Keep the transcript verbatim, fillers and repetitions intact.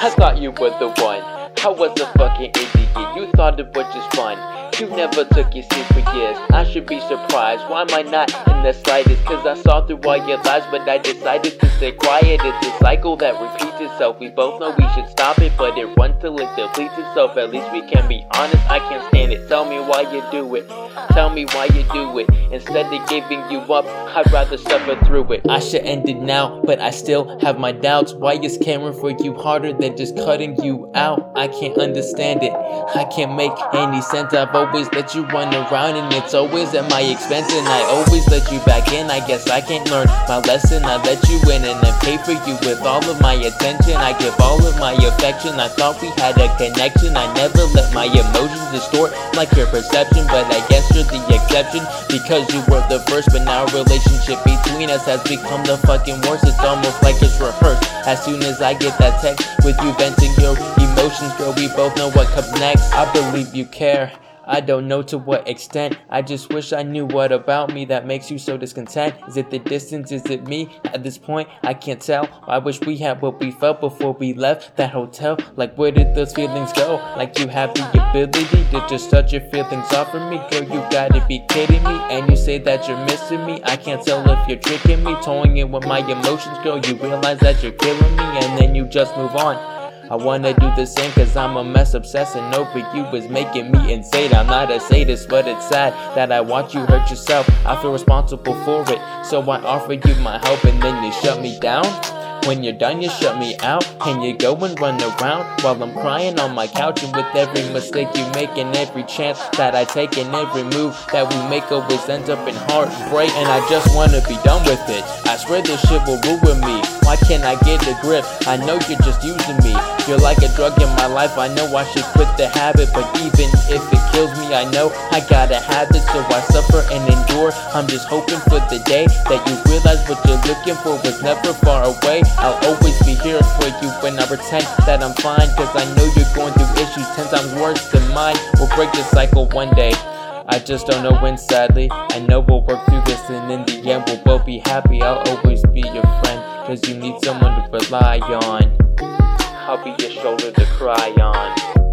I thought you were the one. I was a fucking idiot. You thought it was just fun. You never took it serious. I should be surprised. Why am I not in the slightest? Cause I saw through all your lies, but I decided to stay quiet. It's a cycle that repeats itself. We both know we should stop it, but it runs till it depletes itself. At least we can be honest. I can't stand it. Tell me why you do it. Tell me why you do it. Instead of giving you up, I'd rather suffer through it. I should end it now, but I still have my doubts. Why is caring for you harder than just cutting you out? I can't understand it. I can't make any sense. I've always let you run around, and it's always at my expense. And I always let you back in. I guess I can't learn my lesson. I let you in and I pay for you with all of my attention. I give all of my affection. I thought we had a connection. I never let my emotions distort like your perception, but I guess you're the exception, because you were the first. But now relationship between us has become the fucking worst. It's almost like it's rehearsed. As soon as I get that text with you venting your emotions, girl, we both know what comes next. I believe you care, I don't know to what extent. I just wish I knew what about me that makes you so discontent. Is it the distance? Is it me? At this point, I can't tell. I wish we had what we felt before we left that hotel. Like, where did those feelings go? Like, you have the ability to just touch your feelings off of me. Girl, you gotta be kidding me. And you say that you're missing me. I can't tell if you're tricking me, toying in with my emotions. Girl, you realize that you're killing me, and then you just move on. I wanna do the same, cause I'm a mess. Obsessing over you is making me insane. I'm not a sadist, but it's sad that I watch you hurt yourself. I feel responsible for it, so I offer you my help, and then you shut me down. When you're done, you shut me out. Can you go and run around while I'm crying on my couch? And with every mistake you make, and every chance that I take, and every move that we make always ends up in heartbreak. And I just wanna be done with it. I swear this shit will ruin me. Why can't I get a grip? I know you're just using me. You're like a drug in my life. I know I should quit the habit, but even if it kills me, I know I gotta have it. So I suffer and endure. I'm just hoping for the day that you realize what you're looking for was never far away. I'll always be here for you when I pretend that I'm fine, cause I know you're going through issues ten times worse than mine. We'll break this cycle one day. I just don't know when, sadly. I know we'll work through this, and in the end we'll both be happy. I'll always be your friend, cause you need someone to rely on. I'll be your shoulder to cry on.